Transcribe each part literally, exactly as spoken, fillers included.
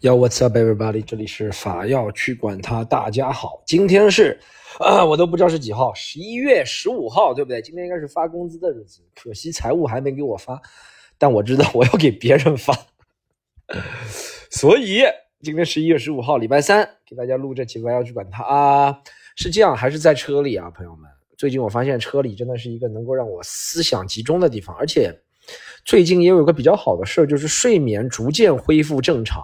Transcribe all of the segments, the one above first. Yo, what's up, everybody? 这里是法药去管他，大家好。今天是啊、呃，我都不知道是几号，十一月十五号，对不对？今天应该是发工资的日子，可惜财务还没给我发，但我知道我要给别人发，所以今天十一月十五号，礼拜三，给大家录这期法药去管他啊。是这样，还是在车里啊，朋友们？最近我发现车里真的是一个能够让我思想集中的地方，而且最近也有一个比较好的事，就是睡眠逐渐恢复正常。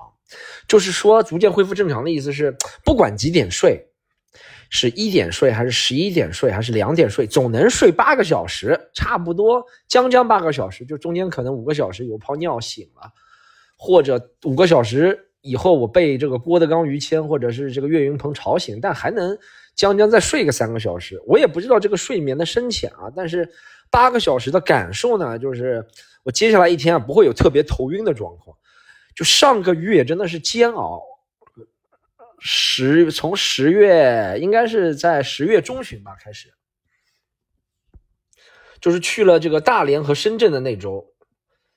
就是说逐渐恢复正常的意思是，不管几点睡，是一点睡还是十一点睡还是两点睡，总能睡八个小时，差不多将将八个小时，就中间可能五个小时有泡尿醒了，或者五个小时以后我被这个郭德纲、于谦或者是这个岳云鹏吵醒，但还能将将再睡个三个小时。我也不知道这个睡眠的深浅啊，但是八个小时的感受呢，就是我接下来一天啊不会有特别头晕的状况。就上个月真的是煎熬，十从十月应该是在十月中旬吧开始，就是去了这个大连和深圳的那周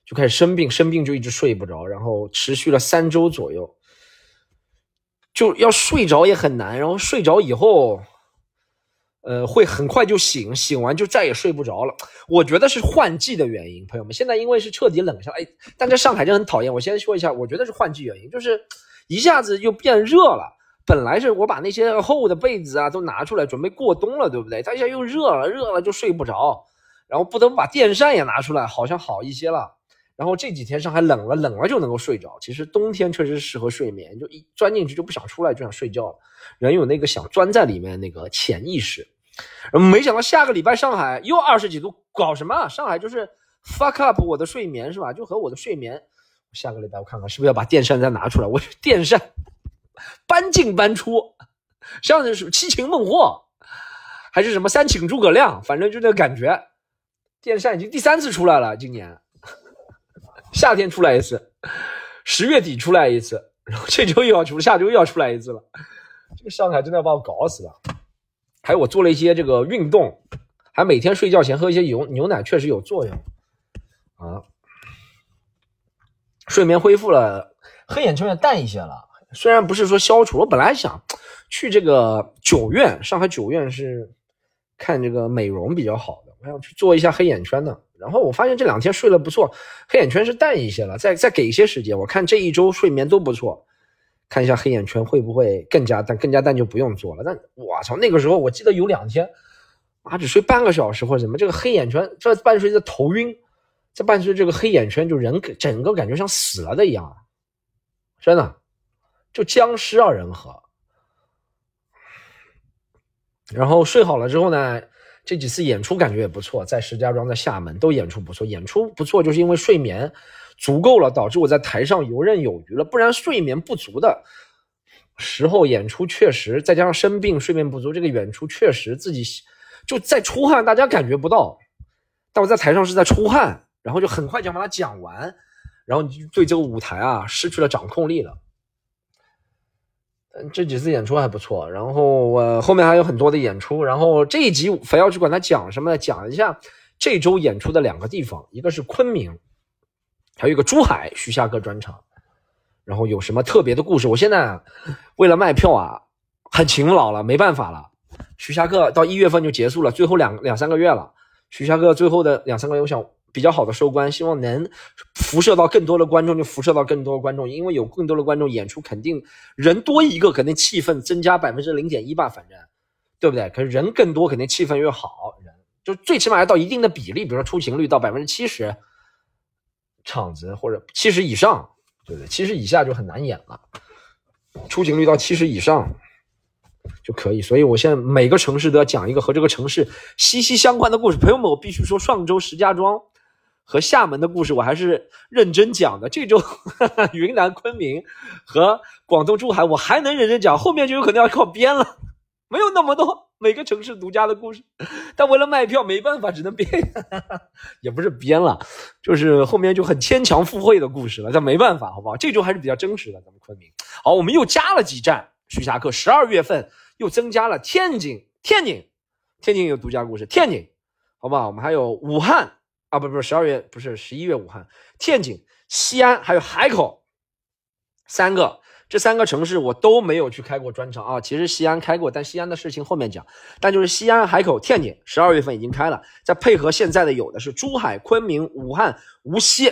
就开始生病，生病就一直睡不着，然后持续了三周左右，就要睡着也很难，然后睡着以后，呃，会很快就醒，醒完就再也睡不着了。我觉得是换季的原因，朋友们，现在因为是彻底冷下来，但在上海真的很讨厌。我先说一下，我觉得是换季原因，就是一下子又变热了。本来是我把那些厚的被子啊都拿出来准备过冬了，对不对？但一下又热了，热了就睡不着，然后不得不把电扇也拿出来，好像好一些了。然后这几天上海冷了，冷了就能够睡着。其实冬天确实适合睡眠，就一钻进去就不想出来，就想睡觉了。人有那个想钻在里面那个潜意识。没想到下个礼拜上海又二十几度，搞什么、啊？上海就是 fuck up 我的睡眠是吧？就和我的睡眠，下个礼拜我看看是不是要把电扇再拿出来。我电扇搬进搬出，像是七擒孟获，还是什么三请诸葛亮，反正就那个感觉。电扇已经第三次出来了，今年夏天出来一次，十月底出来一次，然后这周又要出，下周又要出来一次了。这个上海真的要把我搞死了。还有我做了一些这个运动，还每天睡觉前喝一些牛牛奶，确实有作用啊。睡眠恢复了，黑眼圈也淡一些了，虽然不是说消除。我本来想去这个九院，上海九院是看这个美容比较好的，我想去做一下黑眼圈的。然后我发现这两天睡了不错，黑眼圈是淡一些了。再再给一些时间，我看这一周睡眠都不错。看一下黑眼圈会不会更加淡，更加淡就不用做了。但我操，那个时候我记得有两天，啊，只睡半个小时或者什么，这个黑眼圈，这伴随着头晕，这伴随着这个黑眼圈，就人整个感觉像死了的一样，真的，就僵尸啊人和。然后睡好了之后呢，这几次演出感觉也不错，在石家庄、在厦门都演出不错，演出不错就是因为睡眠足够了，导致我在台上游刃有余了。不然睡眠不足的时候演出确实，再加上生病睡眠不足，这个演出确实自己就在出汗，大家感觉不到，但我在台上是在出汗，然后就很快就把它讲完，然后你就对这个舞台啊失去了掌控力了。这几次演出还不错，然后我、呃、后面还有很多的演出。然后这一集非要去管他讲什么呢？讲一下这周演出的两个地方，一个是昆明，还有一个珠海徐霞客专场。然后有什么特别的故事，我现在为了卖票啊很勤劳了，没办法了。徐霞客到一月份就结束了，最后两两三个月了，徐霞客最后的两三个月我想比较好的收官，希望能辐射到更多的观众，就辐射到更多的观众，因为有更多的观众演出，肯定人多一个肯定气氛增加 百分之零点一 吧，反正对不对？可是人更多肯定气氛越好，人就最起码要到一定的比例，比如说出勤率到 百分之七十，场子或者七十以上，对不对？七十以下就很难演了，出勤率到七十以上就可以。所以我现在每个城市都要讲一个和这个城市息息相关的故事。朋友们，我必须说，上周石家庄和厦门的故事我还是认真讲的，这周呵呵云南昆明和广东珠海我还能认真讲，后面就有可能要靠编了，没有那么多每个城市独家的故事，但为了卖票没办法，只能编，呵呵也不是编了，就是后面就很牵强附会的故事了，但没办法，好不好？这周还是比较真实的，咱们昆明。好，我们又加了几站徐霞客，十二月份又增加了天津，天津天津有独家故事，天津好不好？我们还有武汉啊，不不，十二月不是十一月，武汉、天津、西安，还有海口，三个，这三个城市我都没有去开过专场啊。其实西安开过，但西安的事情后面讲。但就是西安、海口、天津，十二月份已经开了，再配合现在的有的是珠海、昆明、武汉、无锡，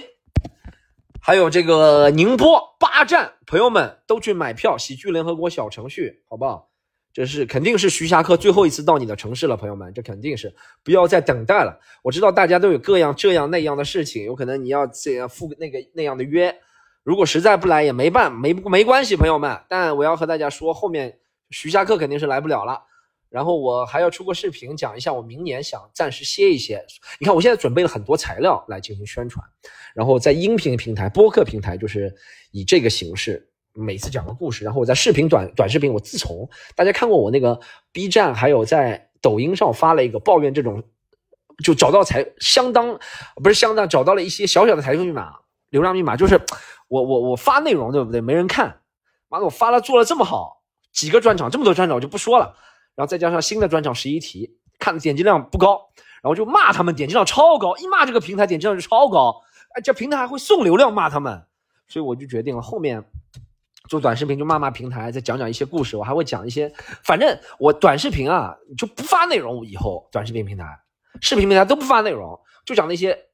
还有这个宁波八站，朋友们都去买票，喜剧联合国小程序，好不好？这是肯定是徐霞客最后一次到你的城市了，朋友们，这肯定是不要再等待了。我知道大家都有各样这样那样的事情，有可能你要这样赴那个那样的约，如果实在不来也没办没没关系，朋友们。但我要和大家说，后面徐霞客肯定是来不了了。然后我还要出个视频讲一下我明年想暂时歇一歇。你看我现在准备了很多材料来进行宣传，然后在音频平台、播客平台就是以这个形式。每次讲个故事，然后我在视频短短视频，我自从大家看过我那个 B 站，还有在抖音上发了一个抱怨这种，就找到才相当不是相当找到了一些小小的财富密码、流量密码，就是我我我发内容对不对？没人看，妈的我发了做了这么好几个专场，这么多专场我就不说了，然后再加上新的专场十一题，看的点击量不高，然后就骂他们点击量超高，一骂这个平台点击量就超高，哎这平台还会送流量骂他们，所以我就决定了后面。做短视频就骂骂平台，再讲讲一些故事，我还会讲一些，反正我短视频啊就不发内容，以后短视频平台、视频平台都不发内容，就讲那些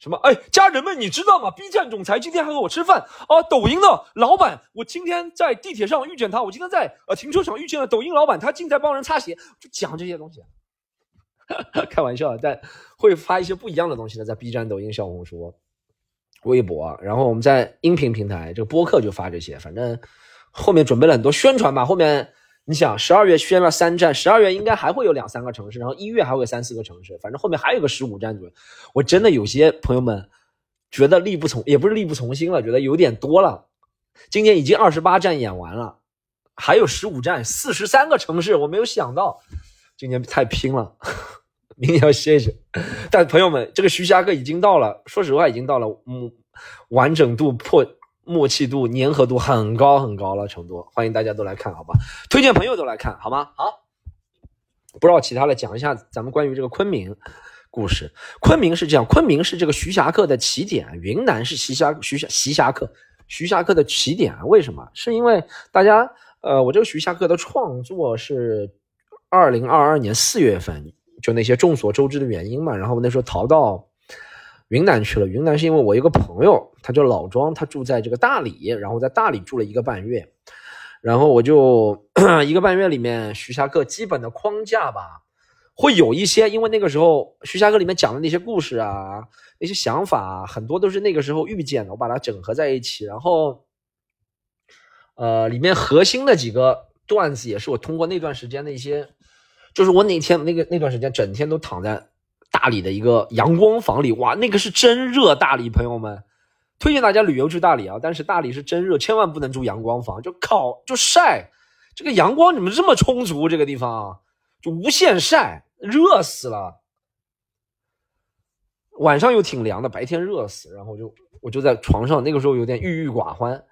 什么哎，家人们你知道吗 ？B 站总裁今天还和我吃饭啊，抖音的老板我今天在地铁上遇见他，我今天在呃停车场遇见了抖音老板，他竟在帮人擦鞋，就讲这些东西。开玩笑，但会发一些不一样的东西的，在 B 站、抖音、小红书。微博，然后我们在音频平台这个播客就发这些，反正后面准备了很多宣传吧。后面你想十二月宣了三站 ,十二 月应该还会有两三个城市，然后一月还会有三四个城市，反正后面还有个十五站左右。我真的有些朋友们觉得力不从也不是力不从心了，觉得有点多了。今天已经二十八站演完了，还有十五站 ,四十三 个城市，我没有想到今天太拼了。明天要歇歇，但朋友们，这个徐霞客已经到了，说实话已经到了，嗯，完整度、破默契度、粘合度很高很高了程度，欢迎大家都来看，好吧？推荐朋友都来看，好吗？好，不知道其他的，讲一下咱们关于这个昆明故事。昆明是这样，昆明是这个徐霞客的起点，云南是徐霞徐霞徐霞客徐霞客的起点，为什么？是因为大家，呃，我这个徐霞客的创作是二零二二年四月份。就那些众所周知的原因嘛，然后那时候逃到云南去了。云南是因为我一个朋友，他叫老庄，他住在这个大理，然后在大理住了一个半月，然后我就一个半月里面，徐霞客基本的框架吧，会有一些，因为那个时候徐霞客里面讲的那些故事啊，那些想法啊，很多都是那个时候遇见的，我把它整合在一起，然后呃，里面核心的几个段子也是我通过那段时间的一些。就是我那天那个那段时间整天都躺在大理的一个阳光房里，哇，那个是真热，大理朋友们，推荐大家旅游去大理啊，但是大理是真热，千万不能住阳光房，就烤就晒，这个阳光怎么这么充足？这个地方啊，就无限晒，热死了。晚上又挺凉的，白天热死，然后就我就在床上，那个时候有点郁郁寡欢，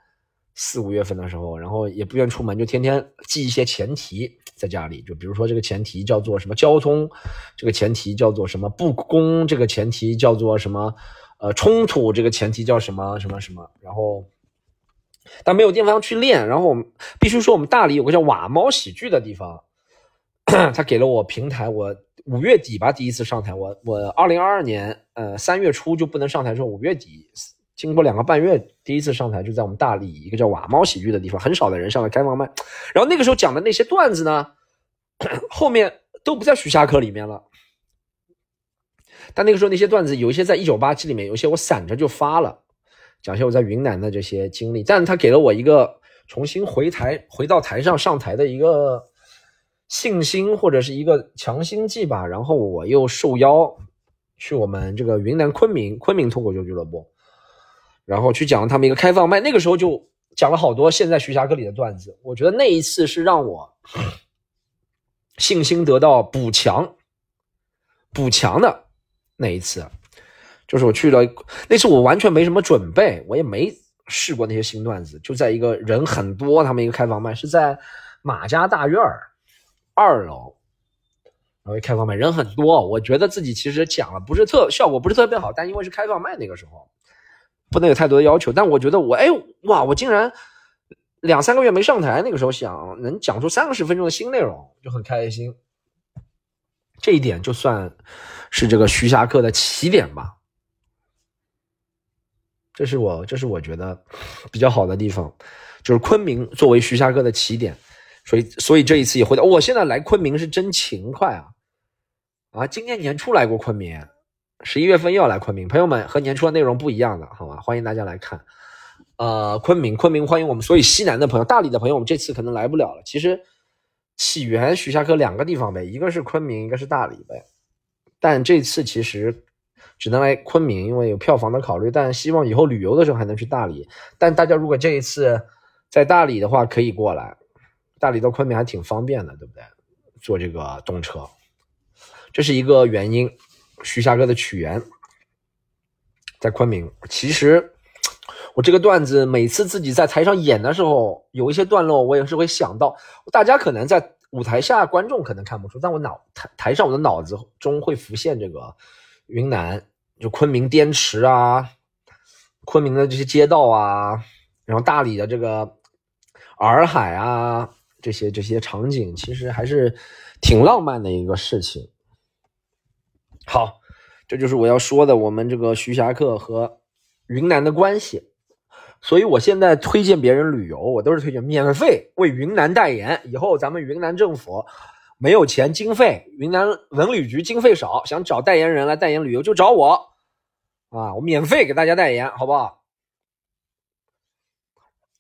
四五月份的时候，然后也不愿出门，就天天记一些前提。在家里，就比如说这个前提叫做什么交通，这个前提叫做什么不公，这个前提叫做什么呃冲突，这个前提叫什么什么什么，然后但没有地方去练，然后我们必须说我们大理有个叫瓦猫喜剧的地方，他给了我平台，我五月底吧第一次上台，我我二零二二年呃三月初就不能上台的时候，五月底经过两个半月第一次上台，就在我们大理一个叫瓦猫喜剧的地方，很少的人上来开放麦，然后那个时候讲的那些段子呢后面都不在徐霞客里面了，但那个时候那些段子有一些在一九八七里面，有一些我散着就发了，讲一些我在云南的这些经历，但他给了我一个重新回台回到台上上台的一个信心或者是一个强心剂吧，然后我又受邀去我们这个云南昆明昆明脱口秀俱乐部，然后去讲他们一个开放麦，那个时候就讲了好多现在徐霞客里的段子，我觉得那一次是让我信心得到补强补强的那一次，就是我去了那次我完全没什么准备，我也没试过那些新段子，就在一个人很多他们一个开放麦，是在马家大院二楼，然后一开放麦人很多，我觉得自己其实讲了不是特效果不是特别好，但因为是开放麦那个时候不能有太多的要求，但我觉得我哎哇，我竟然两三个月没上台，那个时候想能讲出三十分钟的新内容就很开心，这一点就算是这个徐霞客的起点吧。这是我这是我觉得比较好的地方，就是昆明作为徐霞客的起点，所以所以这一次也回到，我、哦、现在来昆明是真勤快啊啊！今年年初来过昆明，十一月份又要来昆明，朋友们和年初的内容不一样的，好吧？欢迎大家来看。呃，昆明，昆明欢迎我们所有西南的朋友，大理的朋友，我们这次可能来不了了。其实起源徐霞客两个地方呗，一个是昆明，一个是大理呗。但这次其实只能来昆明，因为有票房的考虑。但希望以后旅游的时候还能去大理。但大家如果这一次在大理的话，可以过来，大理到昆明还挺方便的，对不对？坐这个动车，这是一个原因。徐霞客的起源在昆明，其实。我这个段子每次自己在台上演的时候，有一些段落我也是会想到，大家可能在舞台下观众可能看不出，但我脑台台上我的脑子中会浮现这个云南，就昆明滇池啊，昆明的这些街道啊，然后大理的这个洱海啊，这些这些场景其实还是挺浪漫的一个事情。好，这就是我要说的，我们这个徐霞客和云南的关系。所以我现在推荐别人旅游，我都是推荐免费为云南代言。以后咱们云南政府没有钱经费，云南文旅局经费少，想找代言人来代言旅游就找我啊，我免费给大家代言，好不好？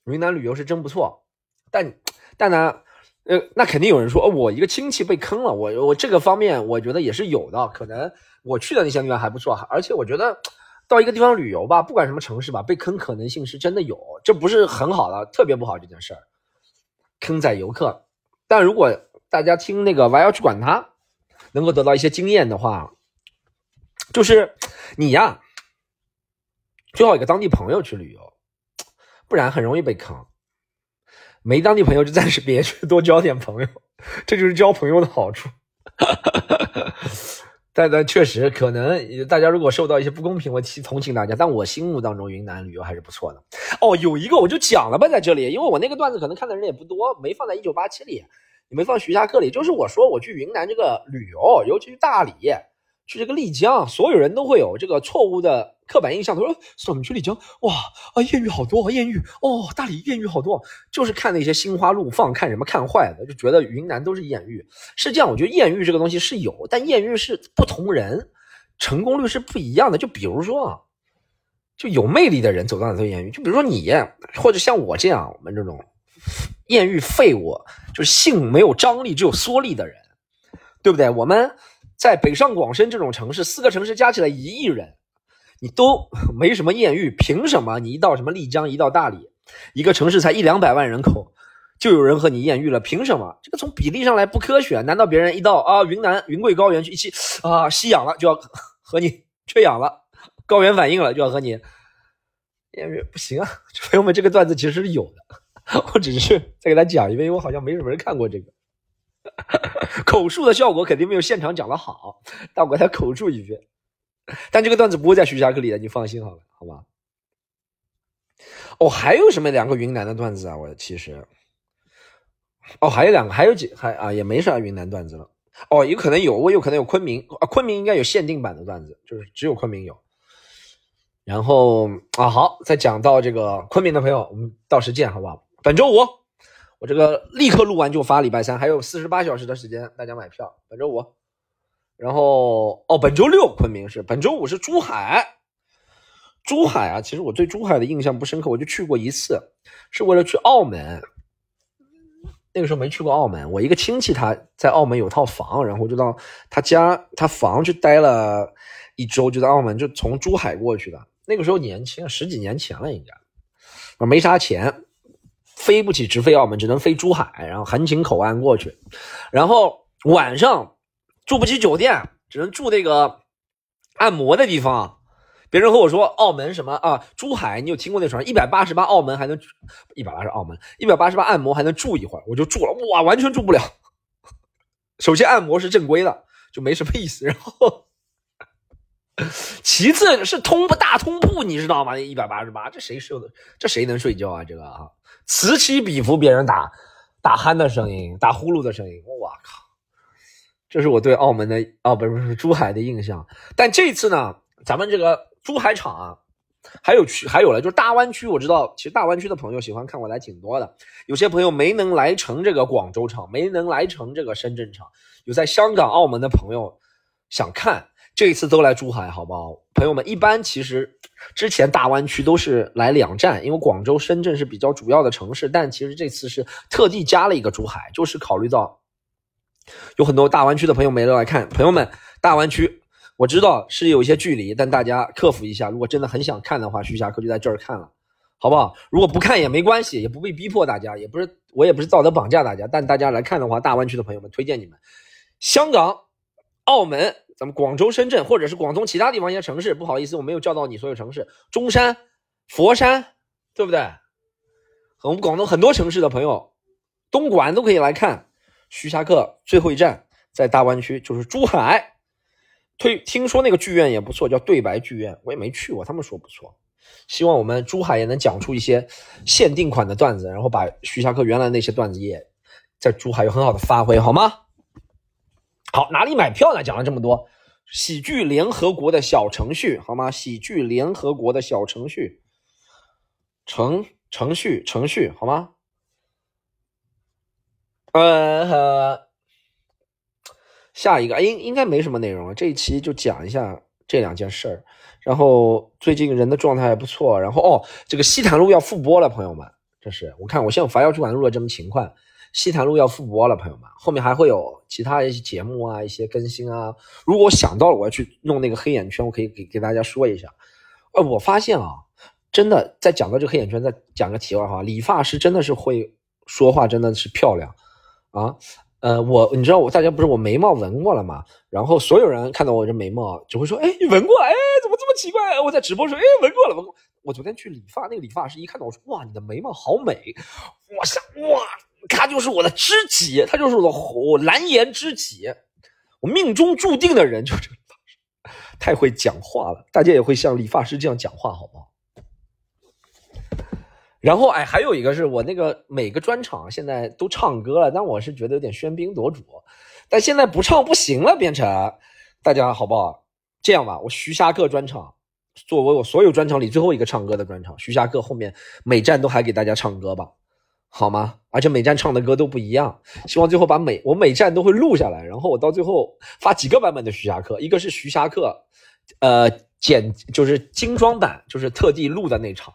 云南旅游是真不错，但但呢，呃，那肯定有人说，哦，我一个亲戚被坑了，我我这个方面我觉得也是有的，可能我去的那些地方还不错，而且我觉得。到一个地方旅游吧，不管什么城市吧，被坑可能性是真的有，这不是很好的，特别不好这件事儿，坑宰游客。但如果大家听那个我要去管他，能够得到一些经验的话，就是你呀，最好一个当地朋友去旅游，不然很容易被坑。没当地朋友就暂时别去，多交点朋友，这就是交朋友的好处。但但确实可能大家如果受到一些不公平，我同情大家，但我心目当中云南旅游还是不错的。哦，有一个我就讲了吧，在这里，因为我那个段子可能看的人也不多，没放在一九八七里，也没放徐霞客里，就是我说我去云南这个旅游，尤其是大理，去这个丽江，所有人都会有这个错误的刻板印象，他说怎么去丽江，哇啊，艳遇好多，艳遇哦，大理艳遇好多，就是看那些心花怒放，看什么看坏的，就觉得云南都是艳遇。是这样，我觉得艳遇这个东西是有，但艳遇是不同人成功率是不一样的。就比如说就有魅力的人走到哪都艳遇，就比如说你或者像我这样，我们这种艳遇废物，就是性没有张力只有缩力的人，对不对？我们在北上广深这种城市，四个城市加起来一亿人，你都没什么艳遇，凭什么你一到什么丽江，一到大理，一个城市才一两百万人口，就有人和你艳遇了？凭什么？这个从比例上来不科学。难道别人一到啊云南云贵高原去一起啊吸氧了就要和你，缺氧了高原反应了就要和你艳遇？不行啊，朋友们，这个段子其实是有的，我只是再给他讲一遍，因为我好像没什么人看过这个。口述的效果肯定没有现场讲的好，但我给他口述一遍。但这个段子不会在徐霞客里的，你放心好了，好吧？哦，还有什么两个云南的段子啊？我其实，哦，还有两个，还有几还啊，也没啥云南段子了。哦，有可能有，我有可能有昆明啊，昆明应该有限定版的段子，就是只有昆明有。然后啊，好，再讲到这个昆明的朋友，我们到时见，好不好？本周五。我这个立刻录完就发，礼拜三还有四十八小时的时间，大家买票。本周五，然后哦，本周六昆明是，本周五是珠海。珠海啊，其实我对珠海的印象不深刻，我就去过一次，是为了去澳门。那个时候没去过澳门，我一个亲戚他在澳门有套房，然后就到他家他房就待了一周，就在澳门，就从珠海过去的。那个时候年轻，十几年前了应该，没啥钱。飞不起直飞澳门，只能飞珠海，然后横琴口岸过去，然后晚上住不起酒店，只能住那个按摩的地方。别人和我说澳门什么啊，珠海你有听过那船一百八十八澳门还能一百八十澳门一百八十八按摩还能住一会儿，我就住了，哇，完全住不了。首先按摩是正规的，就没什么意思，然后其次是通不大通铺，你知道吗？一百八十八，这谁受的？这谁能睡觉啊？这个啊，此起彼伏，别人打打鼾的声音，打呼噜的声音，我靠！这是我对澳门的啊，不是不是珠海的印象。但这次呢，咱们这个珠海场啊，还有区还有了，就是大湾区，我知道，其实大湾区的朋友喜欢看我来挺多的。有些朋友没能来成这个广州场，没能来成这个深圳场，有在香港、澳门的朋友想看。这一次都来珠海好不好，朋友们？一般其实之前大湾区都是来两站，因为广州、深圳是比较主要的城市，但其实这次是特地加了一个珠海，就是考虑到有很多大湾区的朋友没来看。朋友们，大湾区我知道是有一些距离，但大家克服一下，如果真的很想看的话，徐霞客就在这儿看了，好不好？如果不看也没关系，也不被逼迫大家，也不是我也不是道德绑架大家，但大家来看的话，大湾区的朋友们推荐你们，香港、澳门。咱们广州、深圳，或者是广东其他地方一些城市，不好意思，我没有叫到你所有城市。中山、佛山，对不对？我们广东很多城市的朋友，东莞都可以来看。徐霞客最后一站在大湾区，就是珠海。推听说那个剧院也不错，叫对白剧院，我也没去过，他们说不错。希望我们珠海也能讲出一些限定款的段子，然后把徐霞客原来那些段子也在珠海有很好的发挥，好吗？好，哪里买票呢？讲了这么多，喜剧联合国的小程序，好吗？喜剧联合国的小程序，程程序程序，好吗？呃，下一个应应该没什么内容了，这一期就讲一下这两件事儿。然后最近人的状态还不错，然后哦，这个西坦路要复播了，朋友们，这是我看我现在反要去晚录了这么勤快。西坛路要复播了，朋友们，后面还会有其他一些节目啊，一些更新啊。如果我想到了，我要去弄那个黑眼圈，我可以给给大家说一下。呃，我发现啊，真的在讲到这个黑眼圈，再讲个题外话，理发师真的是会说话，真的是漂亮啊。呃，我你知道我大家不是我眉毛纹过了吗？然后所有人看到我这眉毛，只会说，哎，你纹过？哎，怎么这么奇怪？我在直播说，哎，纹过了，纹过。我昨天去理发，那个理发师一看到我说，哇，你的眉毛好美，我想哇。他就是我的知己，他就是我的我蓝颜知己，我命中注定的人就是这个理发师，太会讲话了，大家也会像理发师这样讲话，好不好？然后哎，还有一个是我那个每个专场现在都唱歌了，但我是觉得有点喧宾夺主，但现在不唱不行了，变成大家好不好？这样吧，我徐霞客专场作为我所有专场里最后一个唱歌的专场，徐霞客后面每站都还给大家唱歌吧。好吗？而且每站唱的歌都不一样，希望最后把每我每站都会录下来，然后我到最后发几个版本的徐霞客，一个是徐霞客，呃，剪就是精装版，就是特地录的那场，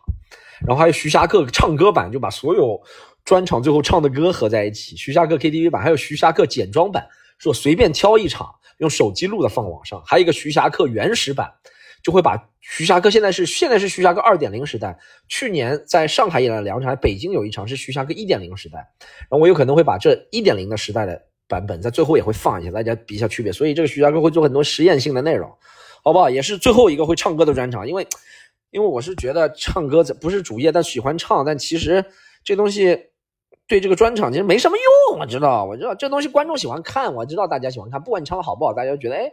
然后还有徐霞客唱歌版，就把所有专场最后唱的歌合在一起，徐霞客 K T V 版，还有徐霞客简装版，是我随便挑一场用手机录的放网上，还有一个徐霞客原始版。就会把徐霞客现在是现在是徐霞客 二点零 时代，去年在上海演了两场，北京有一场是徐霞客 一点零 时代，然后我有可能会把这 一点零 的时代的版本在最后也会放一下，大家比一下区别，所以这个徐霞客会做很多实验性的内容，好不好？也是最后一个会唱歌的专场，因为因为我是觉得唱歌不是主业，但喜欢唱，但其实这东西对这个专场其实没什么用，我知道我知道这东西观众喜欢看，我知道大家喜欢看，不管你唱的好不好，大家就觉得哎。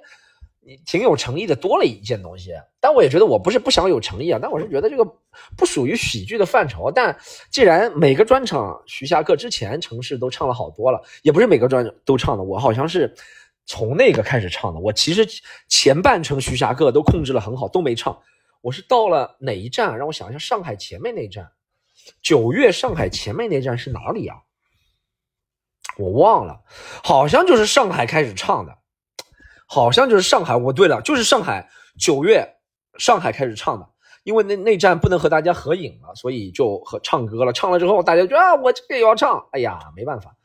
你挺有诚意的，多了一件东西，但我也觉得我不是不想有诚意啊，但我是觉得这个不属于喜剧的范畴。但既然每个专场徐霞客之前城市都唱了好多了，也不是每个专都唱的，我好像是从那个开始唱的。我其实前半程徐霞客都控制了很好，都没唱。我是到了哪一站？让我想一下，上海前面那站，九月上海前面那站是哪里啊？我忘了，好像就是上海开始唱的。好像就是上海，我对了，就是上海九月上海开始唱的，因为那那站不能和大家合影了，所以就和唱歌了。唱了之后，大家就啊，我这个也要唱，哎呀，没办法，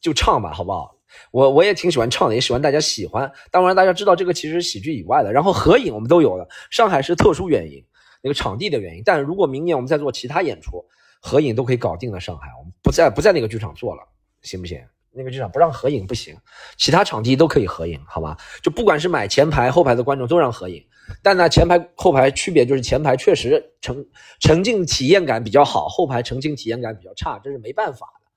就唱吧，好不好？我我也挺喜欢唱的，也喜欢大家喜欢。当然，大家知道这个其实喜剧以外的，然后合影我们都有了。上海是特殊原因，那个场地的原因。但如果明年我们再做其他演出，合影都可以搞定了。上海我们不在不在那个剧场做了，行不行？那个剧场不让合影不行，其他场地都可以合影，好吗？就不管是买前排后排的观众都让合影，但呢前排后排区别就是前排确实沉沉浸体验感比较好，后排沉浸体验感比较差，这是没办法的，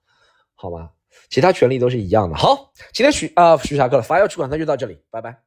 好吗？其他权利都是一样的。好，今天徐啊、呃、徐霞客了，发要去管他就到这里，拜拜。